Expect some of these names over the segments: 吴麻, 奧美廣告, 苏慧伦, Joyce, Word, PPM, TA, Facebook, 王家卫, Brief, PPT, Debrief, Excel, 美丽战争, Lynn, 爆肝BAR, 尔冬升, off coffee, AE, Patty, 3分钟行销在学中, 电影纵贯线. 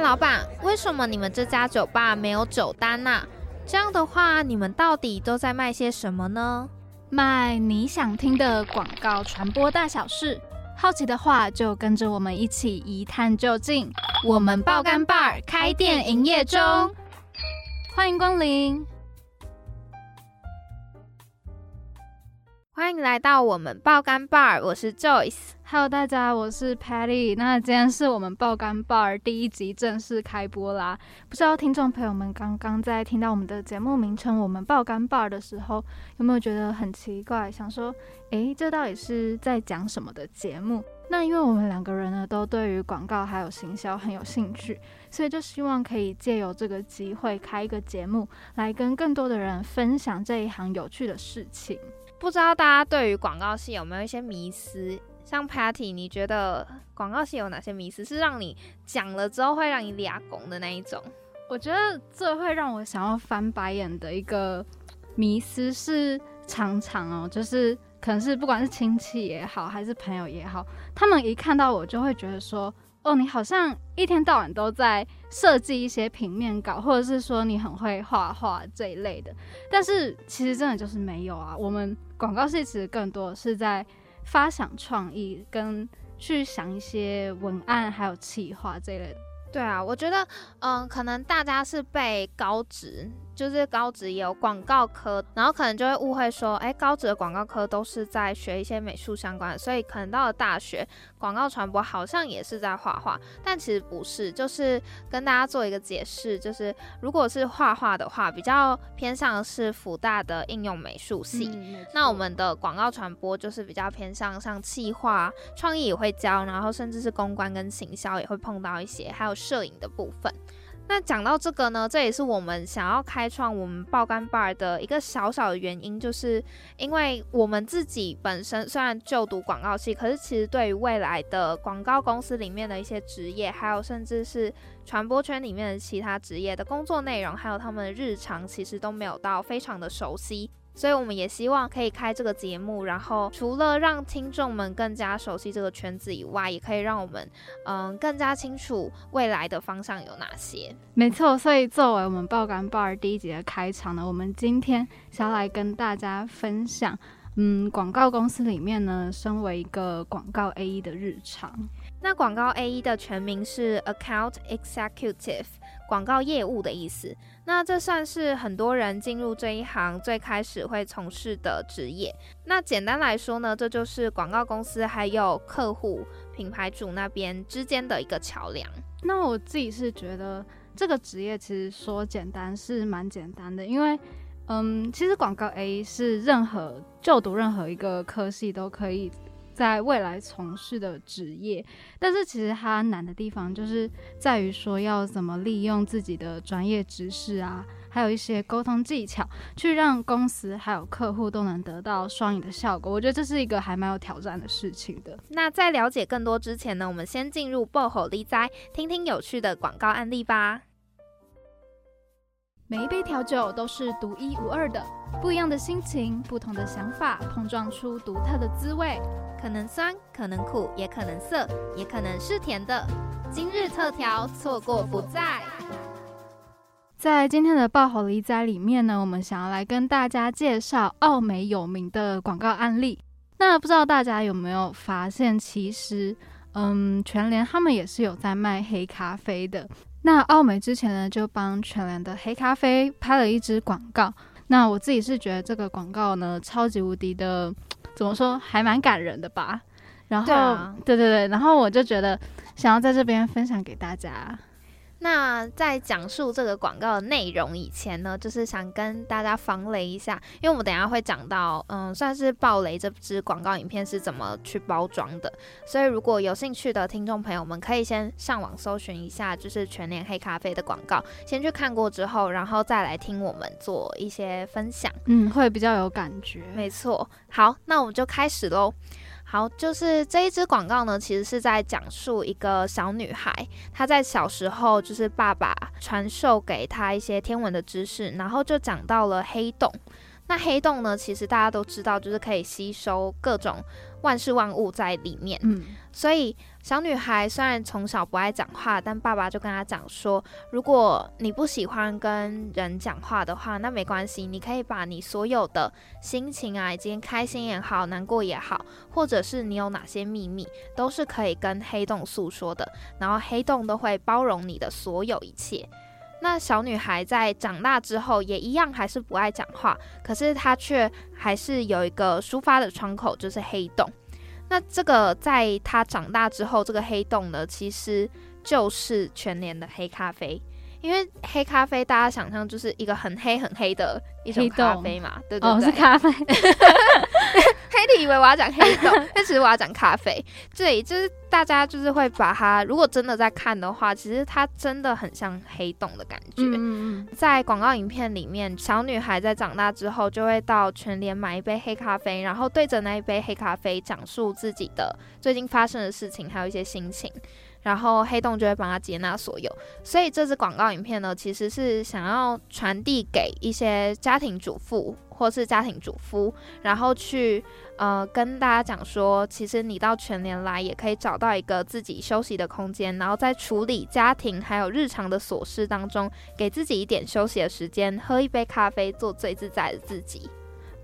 老板，为什么你们这家酒吧没有酒单啊？这样的话，你们到底都在卖些什么呢？卖你想听的广告传播大小事，好奇的话就跟着我们一起一探究竟。我们爆肝 bar 开店营业中，欢迎光临。欢迎来到我们爆肝 bar， 我是 Joyce。Hello 大家，我是 Patty。那今天是我们爆肝 bar 第一集正式开播啦。不知道听众朋友们刚刚在听到我们的节目名称我们爆肝 bar 的时候，有没有觉得很奇怪，想说这到底是在讲什么的节目？那因为我们两个人呢都对于广告还有行销很有兴趣，所以就希望可以借由这个机会开一个节目来跟更多的人分享这一行有趣的事情。不知道大家对于广告系有没有一些迷思，像 Patty 你觉得广告系有哪些迷思是让你讲了之后会让你俩拱的那一种？我觉得最会让我想要翻白眼的一个迷思是常常就是可能是不管是亲戚也好还是朋友也好，他们一看到我就会觉得说，你好像一天到晚都在设计一些平面稿，或者是说你很会画画这一类的。但是其实真的就是没有啊，我们广告系其实更多是在发想创意跟去想一些文案还有企划这一类的。对啊，我觉得可能大家是被高职，就是高职也有广告科，然后可能就会误会说高职的广告科都是在学一些美术相关的，所以可能到了大学广告传播好像也是在画画，但其实不是。就是跟大家做一个解释，就是如果是画画的话比较偏向是辅大的应用美术系，那我们的广告传播就是比较偏向像企划创意也会教，然后甚至是公关跟行销也会碰到一些，还有摄影的部分。那讲到这个呢，这也是我们想要开创我们爆肝 bar 的一个小小的原因，就是因为我们自己本身虽然就读广告系，可是其实对于未来的广告公司里面的一些职业，还有甚至是传播圈里面的其他职业的工作内容，还有他们的日常，其实都没有到非常的熟悉。所以我们也希望可以开这个节目，然后除了让听众们更加熟悉这个圈子以外，也可以让我们更加清楚未来的方向有哪些。没错，所以作为我们爆肝 bar 第一集的开场呢，我们今天想要来跟大家分享广告公司里面呢，身为一个广告 AE 的日常。那广告 AE 的全名是 Account Executive， 广告业务的意思。那这算是很多人进入这一行最开始会从事的职业。那简单来说呢，这就是广告公司还有客户品牌主那边之间的一个桥梁。那我自己是觉得这个职业其实说简单是蛮简单的，因为其实广告 AE 是任何一个科系都可以在未来从事的职业，但是其实它难的地方就是在于说要怎么利用自己的专业知识啊，还有一些沟通技巧，去让公司还有客户都能得到双赢的效果。我觉得这是一个还蛮有挑战的事情的。那在了解更多之前呢，我们先进入爆吼理哉，听听有趣的广告案例吧。每一杯调酒都是独一无二的，不一样的心情，不同的想法，碰撞出独特的滋味，可能酸，可能苦，也可能涩，也可能是甜的。今日特调，错过不再。在今天的爆吼理哉里面呢，我们想要来跟大家介绍澳美有名的广告案例。那不知道大家有没有发现，其实全联他们也是有在卖黑咖啡的。那澳美之前呢就帮全联的黑咖啡拍了一支广告，那我自己是觉得这个广告呢超级无敌的，怎么说，还蛮感人的吧。然后 对，然后我就觉得想要在这边分享给大家。那在讲述这个广告的内容以前呢，就是想跟大家防雷一下，因为我们等一下会讲到算是爆雷这支广告影片是怎么去包装的，所以如果有兴趣的听众朋友们可以先上网搜寻一下就是全联黑咖啡的广告，先去看过之后然后再来听我们做一些分享，会比较有感觉。没错，好，那我们就开始咯。好，就是这一支广告呢，其实是在讲述一个小女孩，她在小时候就是爸爸传授给她一些天文的知识，然后就讲到了黑洞。那黑洞呢，其实大家都知道，就是可以吸收各种万事万物在里面。嗯，所以小女孩虽然从小不爱讲话，但爸爸就跟她讲说，如果你不喜欢跟人讲话的话，那没关系，你可以把你所有的心情啊，今天开心也好，难过也好，或者是你有哪些秘密，都是可以跟黑洞诉说的，然后黑洞都会包容你的所有一切。那小女孩在长大之后也一样还是不爱讲话，可是她却还是有一个抒发的窗口，就是黑洞。那这个在她长大之后，这个黑洞呢，其实就是全联的黑咖啡。因为黑咖啡大家想象就是一个很黑很黑的一种咖啡嘛，对对对，哦，是咖啡。黑弟以为我要讲黑洞，但其实我要讲咖啡。对，就是大家就是会把它，如果真的在看的话，其实它真的很像黑洞的感觉。嗯，在广告影片里面，小女孩在长大之后就会到全联买一杯黑咖啡，然后对着那一杯黑咖啡讲述自己的最近发生的事情，还有一些心情。然后黑洞就会帮他接纳所有，所以这支广告影片呢，其实是想要传递给一些家庭主妇或是家庭主夫，然后去跟大家讲说，其实你到全联来也可以找到一个自己休息的空间，然后在处理家庭还有日常的琐事当中，给自己一点休息的时间，喝一杯咖啡，做最自在的自己。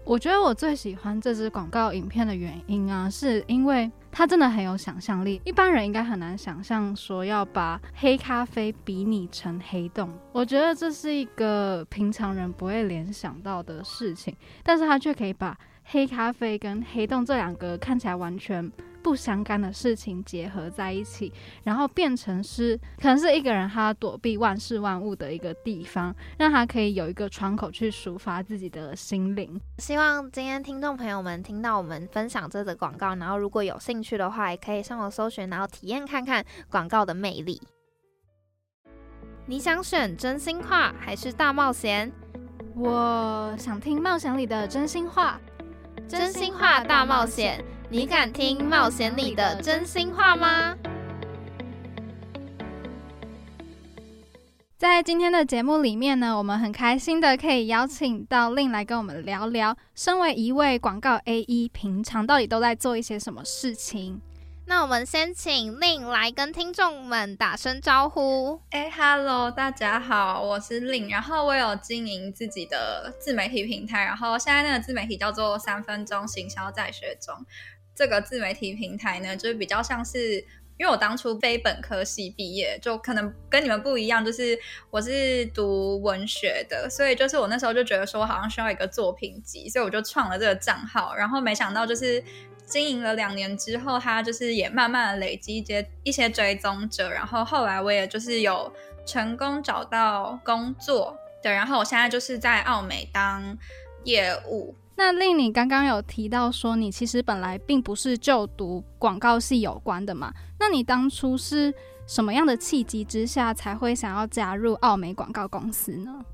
我觉得我最喜欢这支广告影片的原因啊，是因为它真的很有想象力。一般人应该很难想象说要把黑咖啡比拟成黑洞，我觉得这是一个平常人不会联想到的事情，但是它却可以把黑咖啡跟黑洞这两个看起来完全不相干的事情结合在一起，然后变成是可能是一个人他躲避万事万物的一个地方，让他可以有一个窗口去抒发自己的心灵。希望今天听众朋友们听到我们分享这个广告，然后如果有兴趣的话，也可以上网搜寻，然后体验看看广告的魅力。你想选真心话还是大冒险？我想听冒险里的真心话。真心话大冒险，你敢听冒险里的真心话吗？在今天的节目里面呢，我们很开心的可以邀请到Lynn来跟我们聊聊，身为一位广告 AE， 平常到底都在做一些什么事情。那我们先请Lynn来跟听众们打声招呼。Hello， 大家好，我是Lynn，然后我有经营自己的自媒体平台，然后现在那个自媒体叫做3分钟行销在学中。这个自媒体平台呢，就是比较像是，因为我当初非本科系毕业，就可能跟你们不一样，就是我是读文学的，所以就是我那时候就觉得说好像需要一个作品集，所以我就创了这个账号，然后没想到就是经营了2年之后，它就是也慢慢的累积一些追踪者，然后后来我也就是有成功找到工作，对，然后我现在就是在奥美当业务。那Lynn，你刚刚有提到说你其实本来并不是就读广告系有关的嘛，那你当初是什么样的契机之下才会想要加入奥美广告公司呢？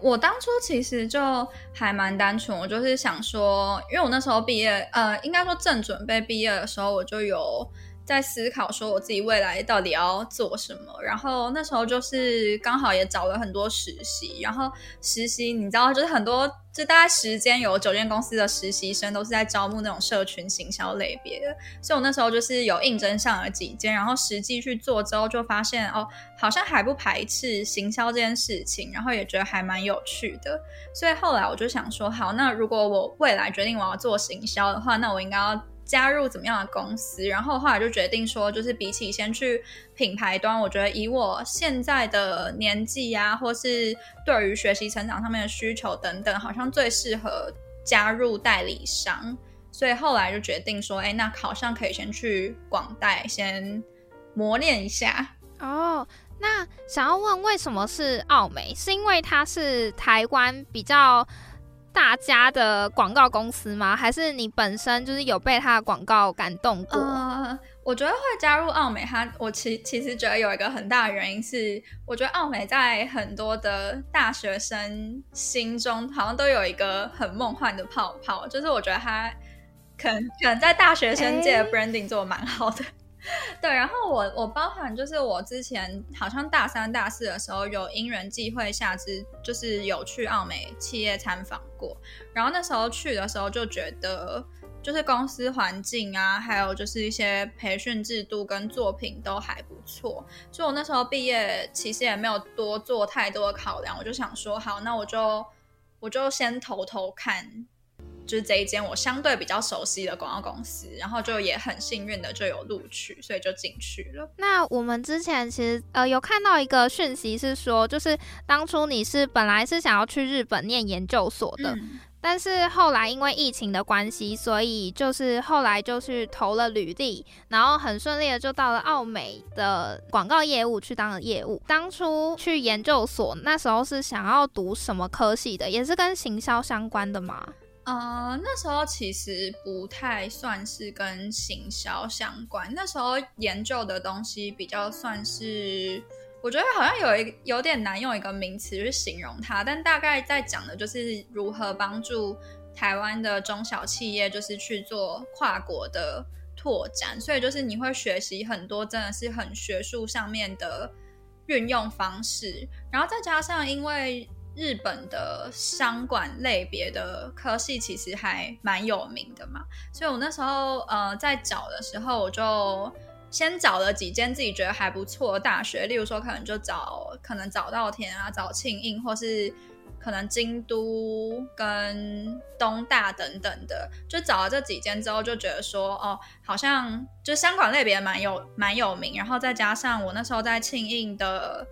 我当初其实就还蛮单纯，我就是想说，因为我那时候毕业，应该说正准备毕业的时候，我就有在思考说我自己未来到底要做什么，然后那时候就是刚好也找了很多实习，然后实习你知道就是很多，就大概10间有9间公司的实习生都是在招募那种社群行销类别的，所以我那时候就是有应征上了几间，然后实际去做之后就发现哦，好像还不排斥行销这件事情，然后也觉得还蛮有趣的，所以后来我就想说，好，那如果我未来决定我要做行销的话，那我应该要加入怎么样的公司，然后后来就决定说，就是比起先去品牌端，我觉得以我现在的年纪啊，或是对于学习成长上面的需求等等，好像最适合加入代理商，所以后来就决定说，哎，那好像可以先去广代先磨练一下。哦，那想要问为什么是奥美，是因为它是台湾比较大家的广告公司吗？还是你本身就是有被他的广告感动过？我觉得会加入奥美，我其实觉得有一个很大的原因是，我觉得奥美在很多的大学生心中好像都有一个很梦幻的泡泡，就是我觉得他可能在大学生界的 branding 做得蛮好的。对，然后我包含就是我之前好像大三大四的时候有因缘际会下之，就是有去澳美企业参访过，然后那时候去的时候就觉得就是公司环境啊，还有就是一些培训制度跟作品都还不错，所以我那时候毕业其实也没有多做太多的考量，我就想说好，那我就先偷偷看就是这一间我相对比较熟悉的广告公司，然后就也很幸运的就有录取，所以就进去了。那我们之前其实有看到一个讯息是说，就是当初你是本来是想要去日本念研究所的，但是后来因为疫情的关系，所以就是后来就去投了履历，然后很顺利的就到了奥美的广告业务去当了业务。当初去研究所那时候是想要读什么科系的？也是跟行销相关的吗？那时候其实不太算是跟行销相关，那时候研究的东西比较算是，我觉得好像有点难用一个名词去形容它，但大概在讲的就是如何帮助台湾的中小企业就是去做跨国的拓展，所以就是你会学习很多真的是很学术上面的运用方式，然后再加上因为日本的商管类别的科系其实还蛮有名的嘛，所以我那时候在找的时候我就先找了几间自己觉得还不错的大学，例如说可能找稻田啊，找庆应，或是可能京都跟东大等等的，就找了这几间之后就觉得说哦，好像就商管类别蛮有名，然后再加上我那时候在庆应的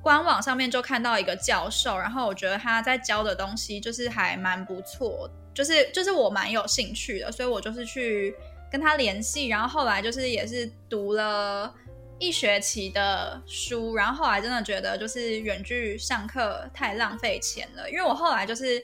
官网上面就看到一个教授，然后我觉得他在教的东西就是还蛮不错，就是我蛮有兴趣的，所以我就是去跟他联系，然后后来就是也是读了一学期的书，然后后来真的觉得就是远距上课太浪费钱了，因为我后来就是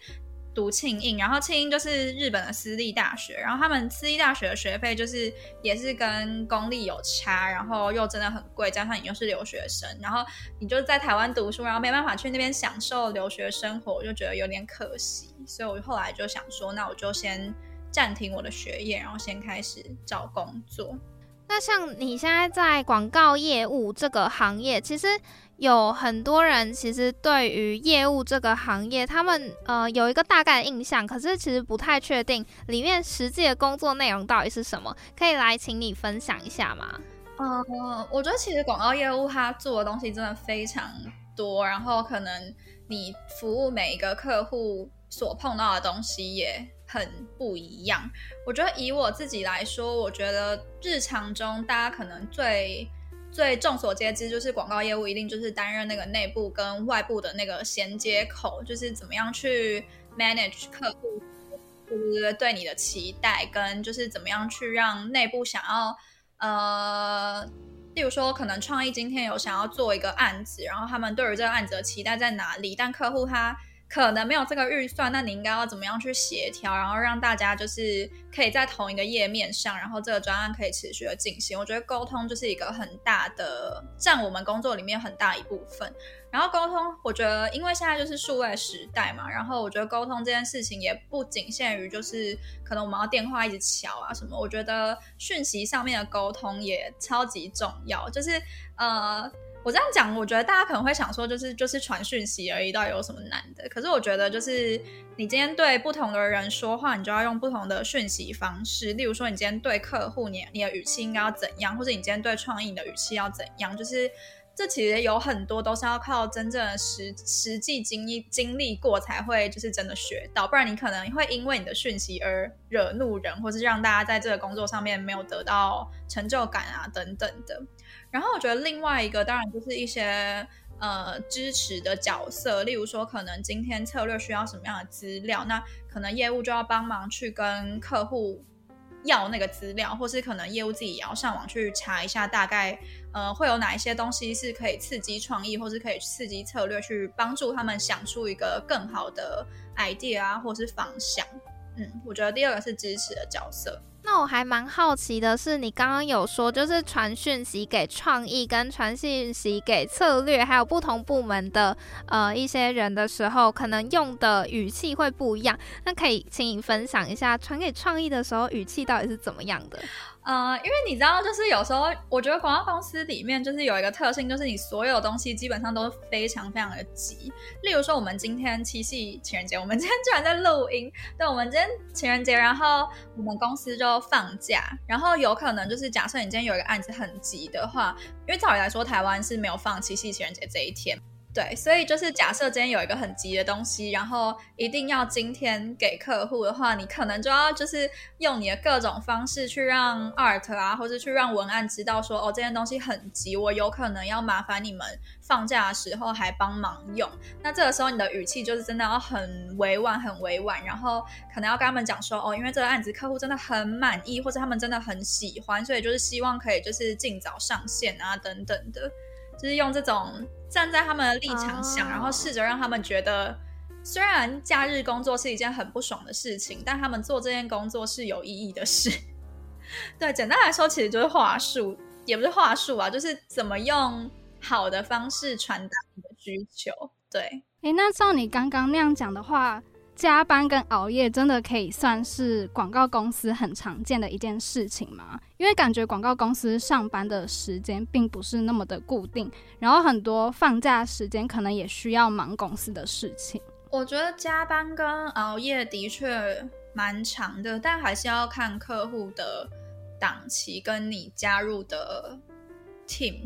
读庆应，然后庆应就是日本的私立大学，然后他们私立大学的学费就是也是跟公立有差，然后又真的很贵，加上你又是留学生，然后你就在台湾读书，然后没办法去那边享受留学生活，我就觉得有点可惜，所以我后来就想说那我就先暂停我的学业，然后先开始找工作。那像你现在在广告业务这个行业，其实有很多人其实对于业务这个行业他们有一个大概的印象，可是其实不太确定里面实际的工作内容到底是什么，可以来请你分享一下吗？我觉得其实广告业务他做的东西真的非常多，然后可能你服务每一个客户所碰到的东西也很不一样。我觉得以我自己来说，我觉得日常中大家可能最众所皆知就是广告业务一定就是担任那个内部跟外部的那个衔接口，就是怎么样去 manage 客户对你的期待，跟就是怎么样去让内部想要例如说可能创意今天有想要做一个案子，然后他们对于这个案子的期待在哪里，但客户他可能没有这个预算，那你应该要怎么样去协调，然后让大家就是可以在同一个页面上，然后这个专案可以持续的进行。我觉得沟通就是一个很大的，占我们工作里面很大一部分。然后沟通，我觉得因为现在就是数位时代嘛，然后我觉得沟通这件事情也不仅限于就是可能我们要电话一直敲啊什么，我觉得讯息上面的沟通也超级重要，就是我这样讲，我觉得大家可能会想说就是传讯息而已，到底有什么难的？可是我觉得就是你今天对不同的人说话，你就要用不同的讯息方式。例如说，你今天对客户，你的语气应该要怎样，或者你今天对创意的语气要怎样？就是这其实有很多都是要靠真正的实际经历过才会就是真的学到，不然你可能会因为你的讯息而惹怒人，或是让大家在这个工作上面没有得到成就感啊等等的。然后我觉得另外一个当然就是一些支持的角色，例如说可能今天策略需要什么样的资料，那可能业务就要帮忙去跟客户要那个资料，或是可能业务自己也要上网去查一下大概会有哪一些东西是可以刺激创意，或是可以刺激策略，去帮助他们想出一个更好的 idea 啊，或是方向。我觉得第二个是支持的角色。那我还蛮好奇的是，你刚刚有说就是传讯息给创意跟传讯息给策略还有不同部门的一些人的时候，可能用的语气会不一样，那可以请你分享一下传给创意的时候语气到底是怎么样的？因为你知道，就是有时候我觉得广告公司里面就是有一个特性，就是你所有东西基本上都非常非常的急。例如说我们今天七夕情人节，我们今天居然在录音，对，我们今天情人节，然后我们公司就放假，然后有可能就是假设你今天有一个案子很急的话，因为照理来说台湾是没有放七夕情人节这一天，对，所以就是假设今天有一个很急的东西，然后一定要今天给客户的话，你可能就要就是用你的各种方式去让 art 啊，或者去让文案知道说，哦，这件东西很急，我有可能要麻烦你们放假的时候还帮忙用。那这个时候你的语气就是真的要很委婉很委婉，然后可能要跟他们讲说，哦，因为这个案子客户真的很满意，或者他们真的很喜欢，所以就是希望可以就是尽早上线啊等等的，就是用这种站在他们的立场想，然后试着让他们觉得虽然假日工作是一件很不爽的事情，但他们做这件工作是有意义的事。对，简单来说其实就是话术，也不是话术啊，就是怎么用好的方式传达你的需求。对，那照你刚刚那样讲的话，加班跟熬夜真的可以算是广告公司很常见的一件事情吗？因为感觉广告公司上班的时间并不是那么的固定，然后很多放假时间可能也需要忙公司的事情。我觉得加班跟熬夜的确蛮长的，但还是要看客户的档期跟你加入的 team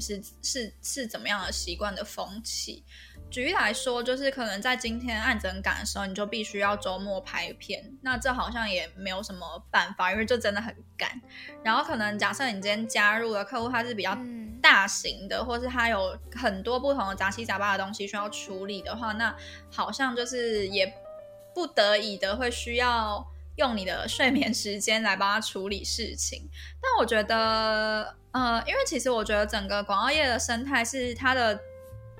是怎么样的习惯的风气。举例来说，就是可能在今天案子很赶的时候，你就必须要周末拍片，那这好像也没有什么办法，因为就真的很赶。然后可能假设你今天加入的客户他是比较大型的，或是他有很多不同的杂七杂八的东西需要处理的话，那好像就是也不得已的会需要用你的睡眠时间来帮他处理事情。但我觉得因为其实我觉得整个广告业的生态是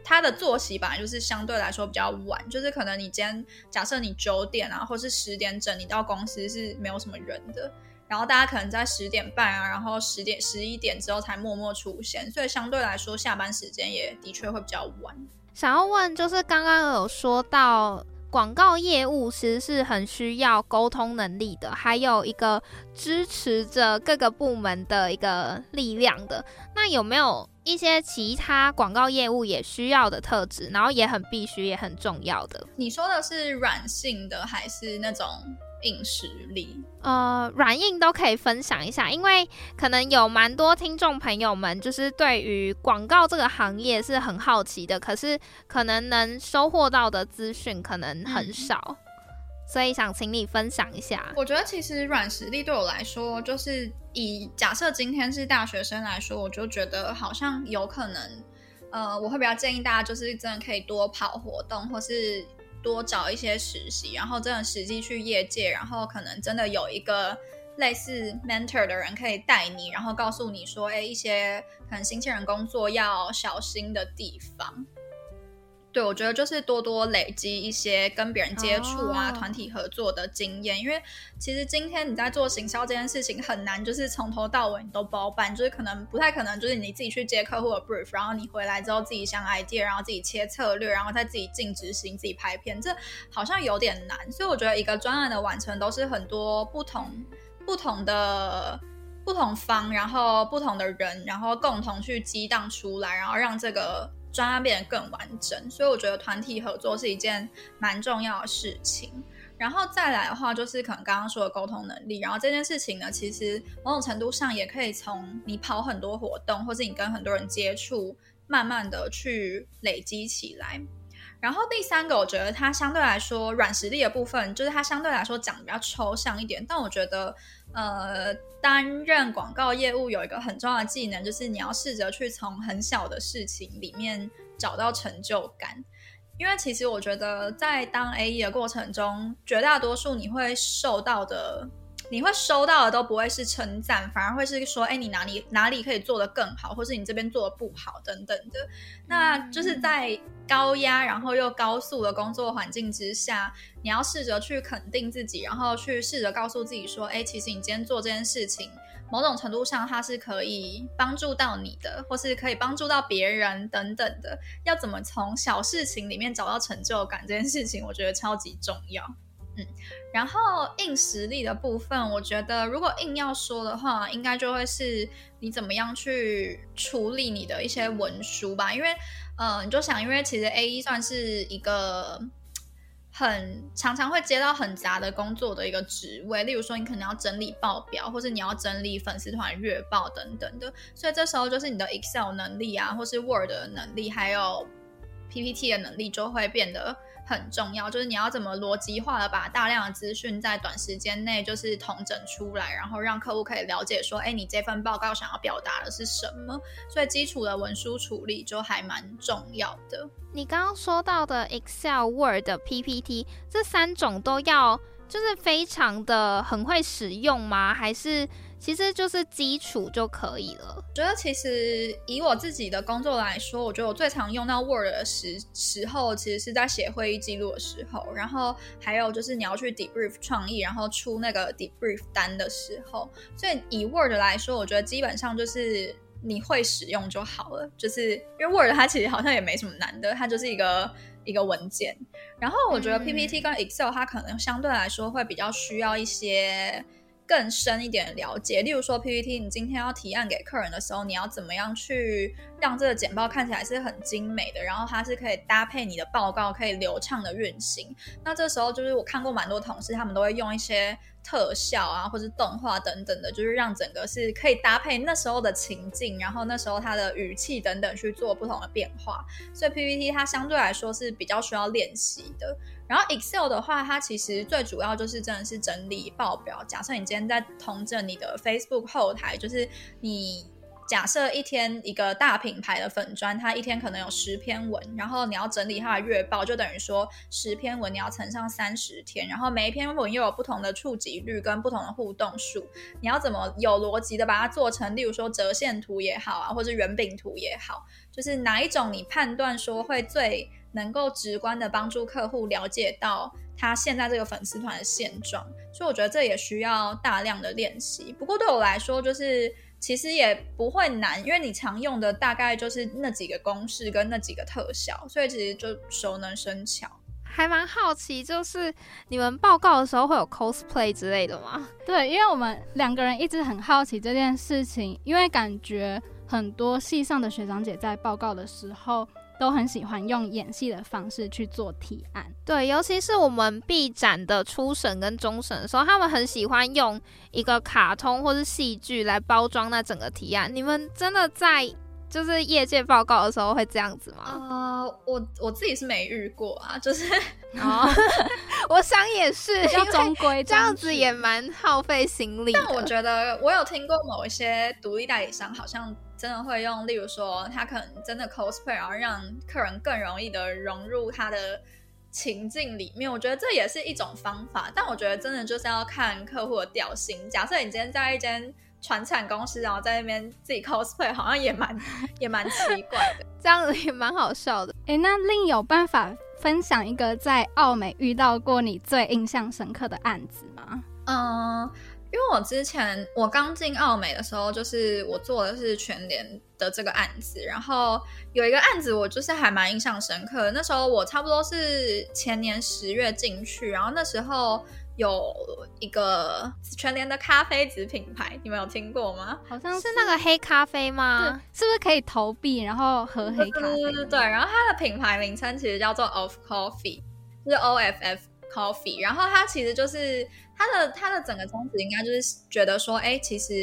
它的作息本来就是相对来说比较晚，就是可能你今天假设你9点啊，或是10点整，你到公司是没有什么人的，然后大家可能在10点半啊，然后10点11点之后才默默出现，所以相对来说下班时间也的确会比较晚。想要问就是刚刚有说到广告业务其实是很需要沟通能力的，还有一个支持着各个部门的一个力量的，那有没有一些其他广告业务也需要的特质，然后也很必须也很重要的？你说的是软性的还是那种硬实力？软硬都可以分享一下，因为可能有蛮多听众朋友们就是对于广告这个行业是很好奇的，可是可能能收获到的资讯可能很少，所以想请你分享一下。我觉得其实软实力对我来说，就是以假设今天是大学生来说，我就觉得好像有可能我会比较建议大家就是真的可以多跑活动，或是多找一些实习，然后真的实际去业界，然后可能真的有一个类似 mentor 的人可以带你，然后告诉你说一些可能新鲜人工作要小心的地方。对，我觉得就是多多累积一些跟别人接触啊、团体合作的经验，因为其实今天你在做行销这件事情很难，就是从头到尾你都包办，就是可能不太可能就是你自己去接客户的 brief， 然后你回来之后自己想 idea， 然后自己切策略，然后再自己进执行，自己拍片，这好像有点难。所以我觉得一个专案的完成都是很多不同方，然后不同的人，然后共同去激荡出来，然后让这个专案变得更完整，所以我觉得团体合作是一件蛮重要的事情。然后再来的话，就是可能刚刚说的沟通能力，然后这件事情呢，其实某种程度上也可以从你跑很多活动，或是你跟很多人接触，慢慢的去累积起来。然后第三个，我觉得它相对来说软实力的部分，就是它相对来说讲得比较抽象一点，但我觉得担任广告业务有一个很重要的技能，就是你要试着去从很小的事情里面找到成就感。因为其实我觉得在当 AE 的过程中，绝大多数你会收到的都不会是称赞，反而会是说你哪里可以做得更好，或是你这边做得不好等等的。那就是在高压然后又高速的工作环境之下，你要试着去肯定自己，然后去试着告诉自己说其实你今天做这件事情某种程度上它是可以帮助到你的，或是可以帮助到别人等等的。要怎么从小事情里面找到成就感，这件事情我觉得超级重要。然后硬实力的部分，我觉得如果硬要说的话，应该就会是你怎么样去处理你的一些文书吧。因为你就想，因为其实 AE 算是一个很常常会接到很杂的工作的一个职位，例如说你可能要整理报表，或是你要整理粉丝团月报等等的，所以这时候就是你的 Excel 能力啊，或是 Word 的能力，还有 PPT 的能力就会变得很重要，就是你要怎么逻辑化的把大量的资讯在短时间内就是统整出来，然后让客户可以了解说，哎，你这份报告想要表达的是什么，所以基础的文书处理就还蛮重要的。你刚刚说到的 Excel、Word、PPT 这三种都要就是非常的很会使用吗？还是其实就是基础就可以了？我觉得其实以我自己的工作来说，我觉得我最常用到 Word 的时候其实是在写会议记录的时候，然后还有就是你要去 Debrief 创意，然后出那个 Debrief 单的时候。所以以 Word 来说，我觉得基本上就是你会使用就好了，就是因为 Word 它其实好像也没什么难的，它就是一个文件。然后我觉得 PPT 跟 Excel 它可能相对来说会比较需要一些更深一点的了解，例如说 PPT 你今天要提案给客人的时候，你要怎么样去让这个简报看起来是很精美的，然后它是可以搭配你的报告可以流畅的运行。那这时候就是我看过蛮多同事他们都会用一些特效啊或是动画等等的，就是让整个是可以搭配那时候的情境，然后那时候它的语气等等去做不同的变化。所以 PPT 它相对来说是比较需要练习的。然后 Excel 的话，它其实最主要就是真的是整理报表，假设你今天在统整你的 Facebook 后台，就是你假设一天一个大品牌的粉专，它一天可能有10篇文，然后你要整理它的月报，就等于说10篇文你要乘上30天，然后每一篇文又有不同的触及率跟不同的互动数，你要怎么有逻辑的把它做成，例如说折线图也好啊，或者圆饼图也好，就是哪一种你判断说会最能够直观的帮助客户了解到他现在这个粉丝团的现状。所以我觉得这也需要大量的练习。不过对我来说，就是其实也不会难，因为你常用的大概就是那几个公式跟那几个特效，所以其实就熟能生巧。还蛮好奇，就是你们报告的时候会有 cosplay 之类的吗？对，因为我们两个人一直很好奇这件事情，因为感觉很多系上的学长姐在报告的时候都很喜欢用演戏的方式去做提案。对，尤其是我们毕展的初审跟终审的时候，他们很喜欢用一个卡通或是戏剧来包装那整个提案。你们真的在就是业界报告的时候会这样子吗？我自己是没遇过啊，就是我想也是，要中规中矩，这样子也蛮耗费心力的。但我觉得我有听过某一些独立代理商好像真的会用，例如说他可能真的 cosplay， 然后让客人更容易的融入他的情境里面。我觉得这也是一种方法，但我觉得真的就是要看客户的调性。假设你今天在一间传产公司，然后在那边自己 cosplay， 好像也蛮奇怪的，这样子也蛮好笑的。欸，那另有办法分享一个在澳美遇到过你最印象深刻的案子吗？因为我刚进澳美的时候，就是我做的是全联的这个案子，然后有一个案子我就是还蛮印象深刻的。那时候我差不多是前年10月进去，然后那时候有一个全联的咖啡子品牌，你们有听过吗？好像 是那个黑咖啡吗？是不是可以投币然后喝黑咖啡？对，然后它的品牌名称其实叫做 off coffee， 就是 OFF coffee。 然后它其实就是它的整个宗旨应该就是觉得说，哎，其实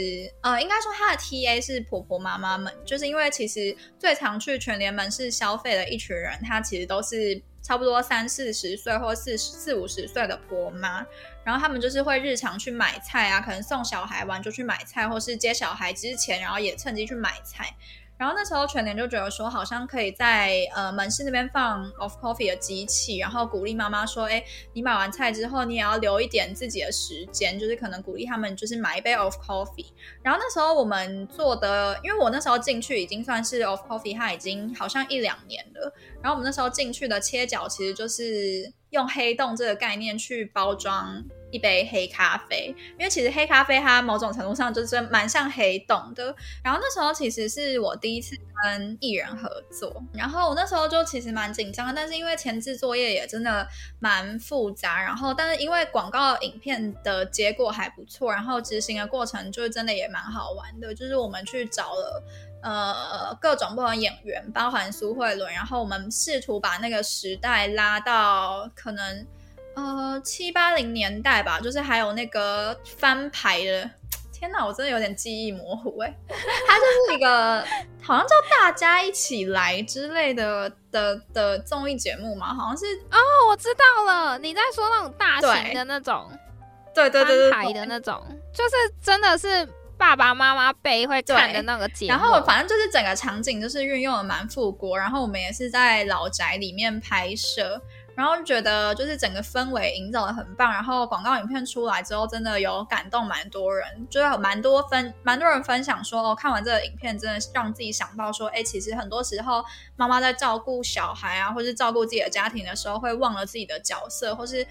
应该说它的 TA 是婆婆妈妈们，就是因为其实最常去全联门市消费的一群人，它其实都是差不多30-40岁或40-50岁的婆妈，然后他们就是会日常去买菜啊，可能送小孩玩就去买菜，或是接小孩之前然后也趁机去买菜。然后那时候全联就觉得说，好像可以在门市那边放 off coffee 的机器，然后鼓励妈妈说，诶，你买完菜之后你也要留一点自己的时间，就是可能鼓励他们就是买一杯 off coffee。 然后那时候我们做的，因为我那时候进去已经算是 off coffee 它已经好像1-2年了，然后我们那时候进去的切角其实就是用黑洞这个概念去包装一杯黑咖啡，因为其实黑咖啡它某种程度上就是蛮像黑洞的。然后那时候其实是我第一次跟艺人合作，然后我那时候就其实蛮紧张的，但是因为前置作业也真的蛮复杂，然后但是因为广告影片的结果还不错，然后执行的过程就真的也蛮好玩的，就是我们去找了各种不同的演员，包含苏慧伦，然后我们试图把那个时代拉到可能7、80年代吧，就是还有那个翻牌的，天哪，我真的有点记忆模糊耶，它就是一个好像叫大家一起来之类的综艺节目嘛，好像是哦，我知道了，你在说那种大型的那种，对，翻牌的那种，就是真的是爸爸妈妈辈会看的那个节目，然后反正就是整个场景就是运用的蛮复古，然后我们也是在老宅里面拍摄，然后觉得就是整个氛围营造的很棒，然后广告影片出来之后真的有感动蛮多人，就是有蛮多人分享说哦，看完这个影片真的让自己想到说，其实很多时候妈妈在照顾小孩啊，或是照顾自己的家庭的时候会忘了自己的角色，或是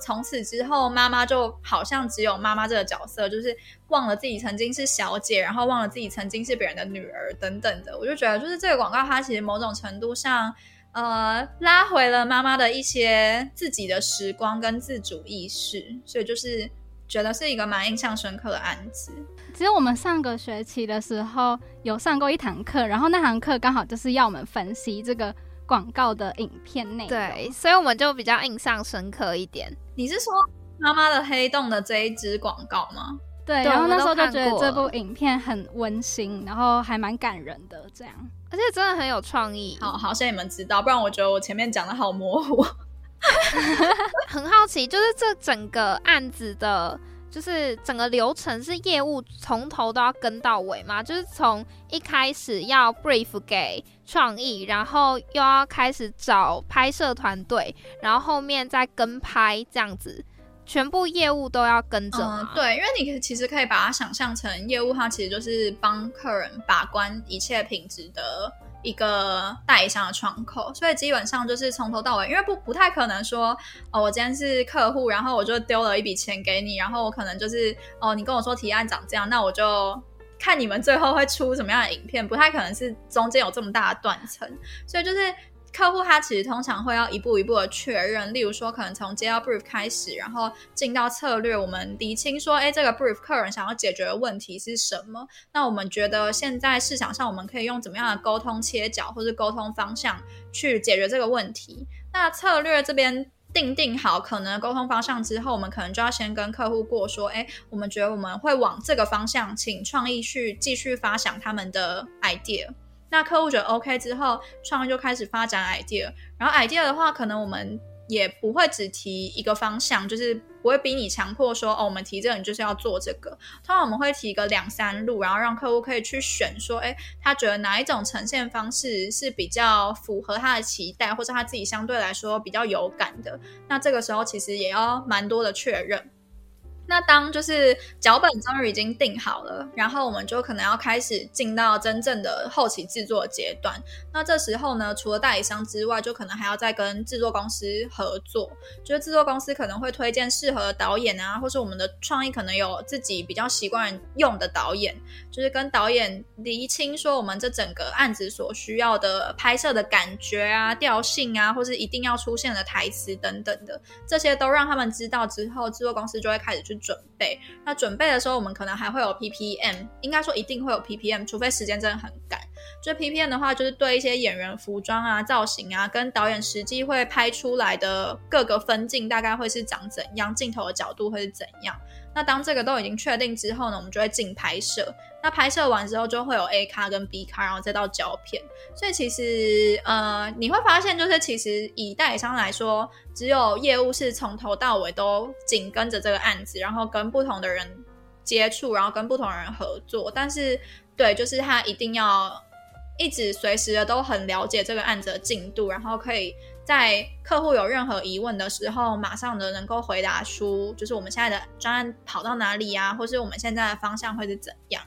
从此之后妈妈就好像只有妈妈这个角色，就是忘了自己曾经是小姐，然后忘了自己曾经是别人的女儿等等的。我就觉得就是这个广告它其实某种程度上拉回了妈妈的一些自己的时光跟自主意识，所以就是觉得是一个蛮印象深刻的案子。其实我们上个学期的时候有上过一堂课，然后那堂课刚好就是要我们分析这个广告的影片内容，对，所以我们就比较印象深刻一点。你是说妈妈的黑洞的这一支广告吗？对，然后那时候就觉得这部影片很温馨，然后还蛮感人的这样，而且真的很有创意。好像你们知道，不然我觉得我前面讲的好模糊很好奇，就是这整个案子的就是整个流程是业务从头都要跟到尾吗？就是从一开始要 brief 给创意，然后又要开始找拍摄团队，然后后面再跟拍这样子，全部业务都要跟着吗？对，因为你其实可以把它想象成业务它其实就是帮客人把关一切品质的一个代理商的窗口，所以基本上就是从头到尾，因为不太可能说我今天是客户，然后我就丢了一笔钱给你，然后我可能就是你跟我说提案长这样，那我就看你们最后会出什么样的影片，不太可能是中间有这么大的断层，所以就是客户他其实通常会要一步一步的确认，例如说可能从接到 brief 开始，然后进到策略，我们厘清说这个 brief 客人想要解决的问题是什么，那我们觉得现在市场上我们可以用怎么样的沟通切角或是沟通方向去解决这个问题。那策略这边定好可能沟通方向之后，我们可能就要先跟客户过说，我们觉得我们会往这个方向请创意去继续发想他们的 idea，那客户觉得 OK 之后，创意就开始发展 idea， 然后 idea 的话可能我们也不会只提一个方向，就是不会逼你强迫说我们提这个你就是要做这个，通常我们会提个2-3路，然后让客户可以去选说他觉得哪一种呈现方式是比较符合他的期待，或者他自己相对来说比较有感的，那这个时候其实也要蛮多的确认。那当就是脚本终于已经定好了，然后我们就可能要开始进到真正的后期制作阶段，那这时候呢，除了代理商之外，就可能还要再跟制作公司合作，就是制作公司可能会推荐适合的导演啊，或是我们的创意可能有自己比较习惯用的导演，就是跟导演厘清说我们这整个案子所需要的拍摄的感觉啊、调性啊，或是一定要出现的台词等等的，这些都让他们知道之后，制作公司就会开始去准备。那准备的时候我们可能还会有 PPM， 应该说一定会有 PPM， 除非时间真的很赶，就 PPM 的话就是对一些演员服装啊、造型啊，跟导演实际会拍出来的各个分镜大概会是长怎样，镜头的角度会是怎样。那当这个都已经确定之后呢，我们就会进拍摄，那拍摄完之后就会有 A 咖跟 B 咖，然后再到胶片。所以其实你会发现就是其实以代理商来说，只有业务是从头到尾都紧跟着这个案子，然后跟不同的人接触，然后跟不同的人合作，但是对，就是他一定要一直随时的都很了解这个案子的进度，然后可以在客户有任何疑问的时候马上的能够回答出就是我们现在的专案跑到哪里啊，或是我们现在的方向会是怎样，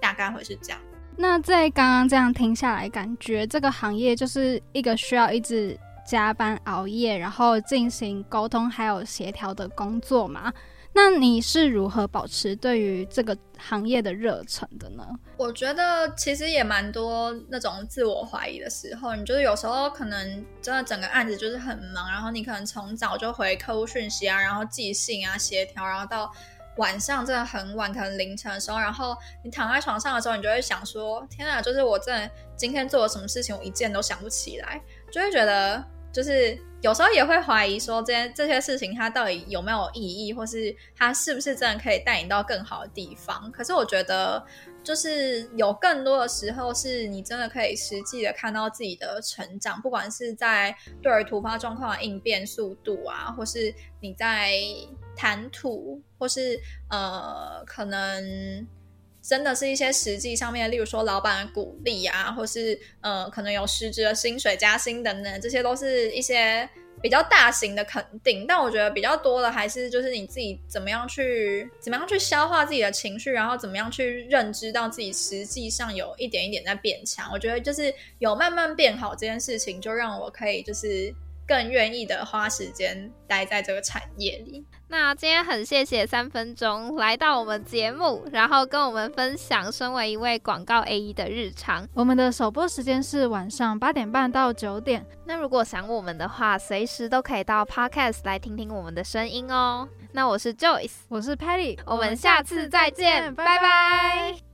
大概会是这样。那在刚刚这样听下来，感觉这个行业就是一个需要一直加班熬夜，然后进行沟通还有协调的工作嘛。那你是如何保持对于这个行业的热忱的呢？我觉得其实也蛮多那种自我怀疑的时候，你就是有时候可能真的整个案子就是很忙，然后你可能从早就回客户讯息啊，然后寄信啊，协调，然后到晚上真的很晚，可能凌晨的时候，然后你躺在床上的时候，你就会想说天啊，就是我真的今天做了什么事情，我一件都想不起来，就会觉得就是有时候也会怀疑说这些事情它到底有没有意义，或是它是不是真的可以带你到更好的地方。可是我觉得就是有更多的时候是你真的可以实际的看到自己的成长，不管是在对于突发状况的应变速度啊，或是你在谈吐，或是可能真的是一些实际上面，例如说老板的鼓励啊，或是可能有实质的薪水加薪等等，这些都是一些比较大型的肯定。但我觉得比较多的还是就是你自己怎么样去消化自己的情绪，然后怎么样去认知到自己实际上有一点一点在变强。我觉得就是有慢慢变好这件事情，就让我可以就是更愿意的花时间待在这个产业里。那今天很谢谢三分钟来到我们节目，然后跟我们分享身为一位广告 AE 的日常。我们的首播时间是晚上8:30到9点。那如果想我们的话，随时都可以到 Podcast 来听听我们的声音哦。那我是 Joyce， 我是 Patty， 我们下次再见，拜拜。